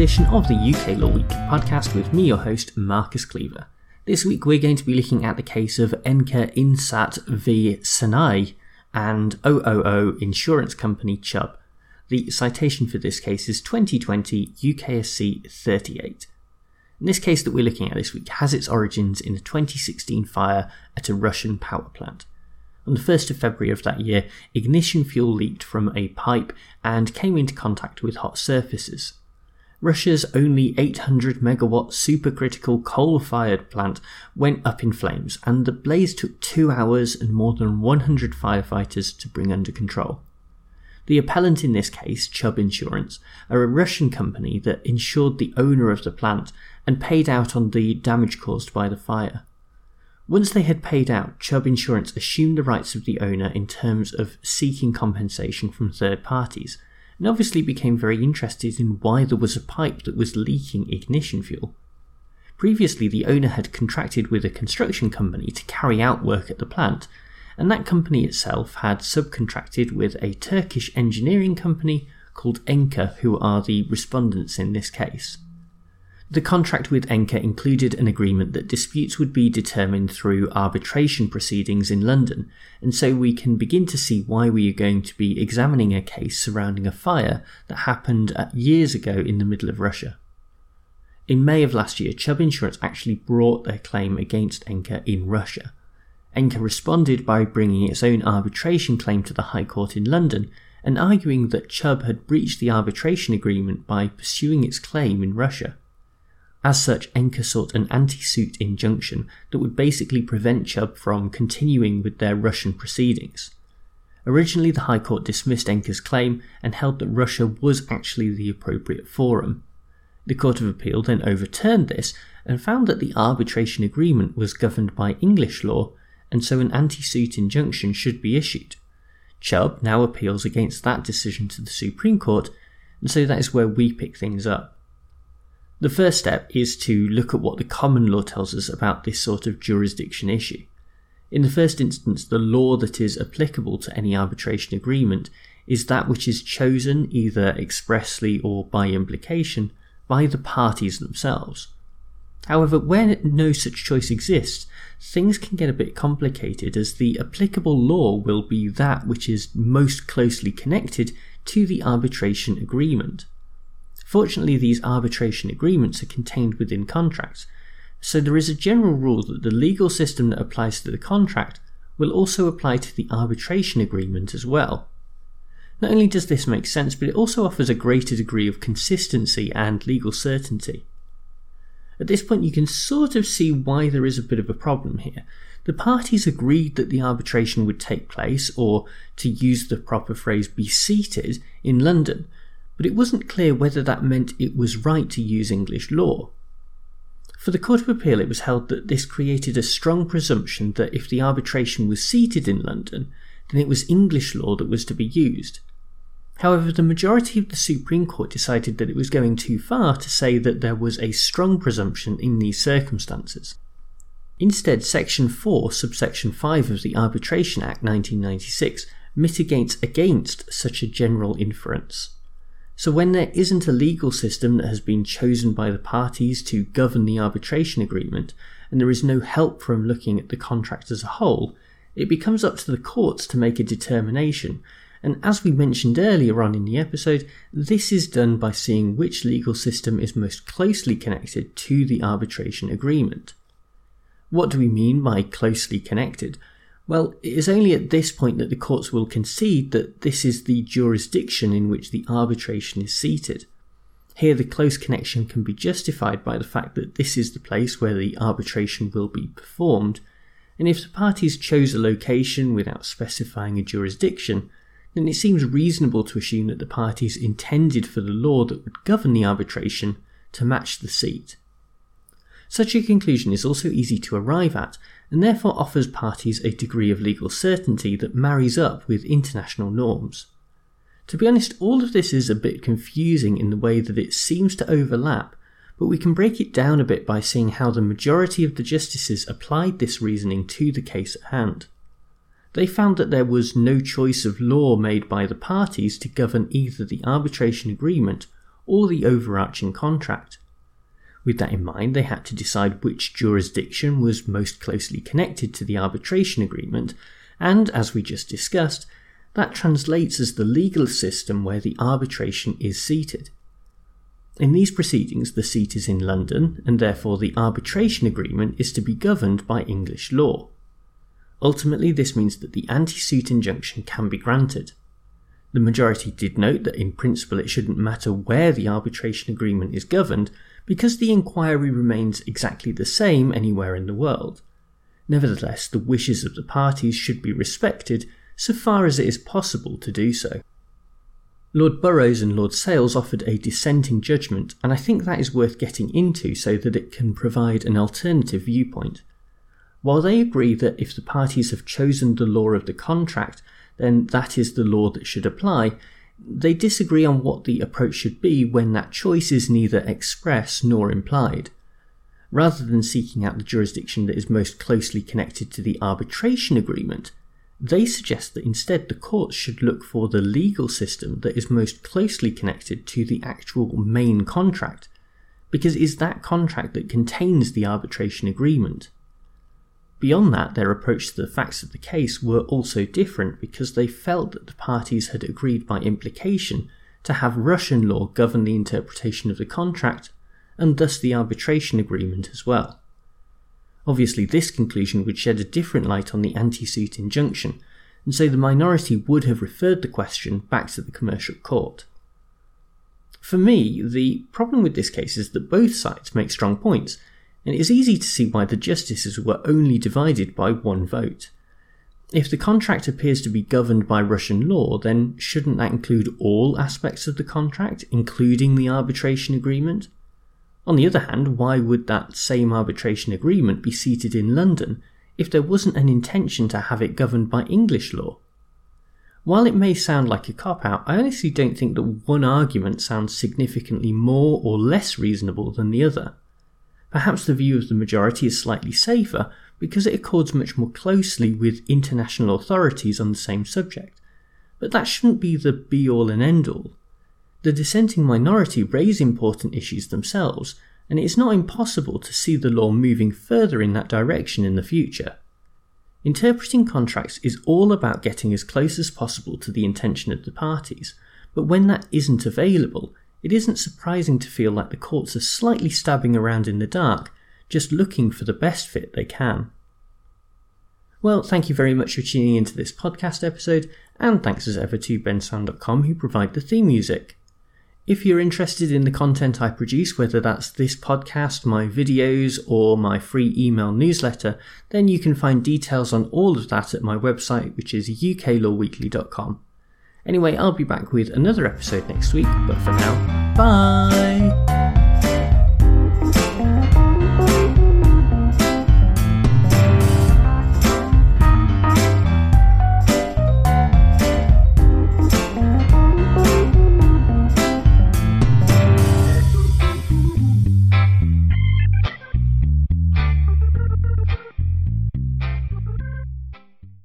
edition of the UK Law Week podcast with me, your host, Marcus Cleaver. This week we're going to be looking at the case of Enka Insaat ve Sanayi and OOO Insurance Company Chubb. The citation for this case is 2020 UKSC 38. And this case that we're looking at this week has its origins in a 2016 fire at a Russian power plant. On the 1st of February of that year, ignition fuel leaked from a pipe and came into contact with hot surfaces. Russia's only 800 megawatt supercritical coal-fired plant went up in flames, and the blaze took 2 hours and more than 100 firefighters to bring under control. The appellant in this case, Chubb Insurance, are a Russian company that insured the owner of the plant and paid out on the damage caused by the fire. Once they had paid out, Chubb Insurance assumed the rights of the owner in terms of seeking compensation from third parties, and obviously became very interested in why there was a pipe that was leaking ignition fuel. Previously, the owner had contracted with a construction company to carry out work at the plant, and that company itself had subcontracted with a Turkish engineering company called Enka, who are the respondents in this case. The contract with Enka included an agreement that disputes would be determined through arbitration proceedings in London, and so we can begin to see why we are going to be examining a case surrounding a fire that happened years ago in the middle of Russia. In May of last year, Chubb Insurance actually brought their claim against Enka in Russia. Enka responded by bringing its own arbitration claim to the High Court in London and arguing that Chubb had breached the arbitration agreement by pursuing its claim in Russia. As such, Enka sought an anti-suit injunction that would basically prevent Chubb from continuing with their Russian proceedings. Originally, the High Court dismissed Enka's claim and held that Russia was actually the appropriate forum. The Court of Appeal then overturned this and found that the arbitration agreement was governed by English law, and so an anti-suit injunction should be issued. Chubb now appeals against that decision to the Supreme Court, and so that is where we pick things up. The first step is to look at what the common law tells us about this sort of jurisdiction issue. In the first instance, the law that is applicable to any arbitration agreement is that which is chosen, either expressly or by implication, by the parties themselves. However, where no such choice exists, things can get a bit complicated, as the applicable law will be that which is most closely connected to the arbitration agreement. Fortunately, these arbitration agreements are contained within contracts, so there is a general rule that the legal system that applies to the contract will also apply to the arbitration agreement as well. Not only does this make sense, but it also offers a greater degree of consistency and legal certainty. At this point, you can sort of see why there is a bit of a problem here. The parties agreed that the arbitration would take place, or, to use the proper phrase, be seated, in London, but it wasn't clear whether that meant it was right to use English law. For the Court of Appeal, it was held that this created a strong presumption that if the arbitration was seated in London, then it was English law that was to be used. However, the majority of the Supreme Court decided that it was going too far to say that there was a strong presumption in these circumstances. Instead, Section 4, subsection 5 of the Arbitration Act 1996 mitigates against such a general inference. So when there isn't a legal system that has been chosen by the parties to govern the arbitration agreement, and there is no help from looking at the contract as a whole, it becomes up to the courts to make a determination. And as we mentioned earlier on in the episode, this is done by seeing which legal system is most closely connected to the arbitration agreement. What do we mean by closely connected? Well, it is only at this point that the courts will concede that this is the jurisdiction in which the arbitration is seated. Here, the close connection can be justified by the fact that this is the place where the arbitration will be performed, and if the parties chose a location without specifying a jurisdiction, then it seems reasonable to assume that the parties intended for the law that would govern the arbitration to match the seat. Such a conclusion is also easy to arrive at, and therefore offers parties a degree of legal certainty that marries up with international norms. To be honest, all of this is a bit confusing in the way that it seems to overlap, but we can break it down a bit by seeing how the majority of the justices applied this reasoning to the case at hand. They found that there was no choice of law made by the parties to govern either the arbitration agreement or the overarching contract. With that in mind, they had to decide which jurisdiction was most closely connected to the arbitration agreement, and, as we just discussed, that translates as the legal system where the arbitration is seated. In these proceedings, the seat is in London, and therefore the arbitration agreement is to be governed by English law. Ultimately, this means that the anti-suit injunction can be granted. The majority did note that in principle it shouldn't matter where the arbitration agreement is governed, because the inquiry remains exactly the same anywhere in the world. Nevertheless, the wishes of the parties should be respected so far as it is possible to do so. Lord Burrows and Lord Sales offered a dissenting judgment, and I think that is worth getting into so that it can provide an alternative viewpoint. While they agree that if the parties have chosen the law of the contract, then that is the law that should apply, they disagree on what the approach should be when that choice is neither express nor implied. Rather than seeking out the jurisdiction that is most closely connected to the arbitration agreement, they suggest that instead the courts should look for the legal system that is most closely connected to the actual main contract, because it is that contract that contains the arbitration agreement. Beyond that, their approach to the facts of the case were also different because they felt that the parties had agreed by implication to have Russian law govern the interpretation of the contract, and thus the arbitration agreement as well. Obviously, this conclusion would shed a different light on the anti-suit injunction, and so the minority would have referred the question back to the commercial court. For me, the problem with this case is that both sides make strong points, and it is easy to see why the justices were only divided by one vote. If the contract appears to be governed by Russian law, then shouldn't that include all aspects of the contract, including the arbitration agreement? On the other hand, why would that same arbitration agreement be seated in London if there wasn't an intention to have it governed by English law? While it may sound like a cop-out, I honestly don't think that one argument sounds significantly more or less reasonable than the other. Perhaps the view of the majority is slightly safer because it accords much more closely with international authorities on the same subject, but that shouldn't be the be-all and end-all. The dissenting minority raise important issues themselves, and it is not impossible to see the law moving further in that direction in the future. Interpreting contracts is all about getting as close as possible to the intention of the parties, but when that isn't available, it isn't surprising to feel like the courts are slightly stabbing around in the dark, just looking for the best fit they can. Well, thank you very much for tuning into this podcast episode, and thanks as ever to bensound.com who provide the theme music. If you're interested in the content I produce, whether that's this podcast, my videos, or my free email newsletter, then you can find details on all of that at my website, which is uklawweekly.com. Anyway, I'll be back with another episode next week, but for now, bye!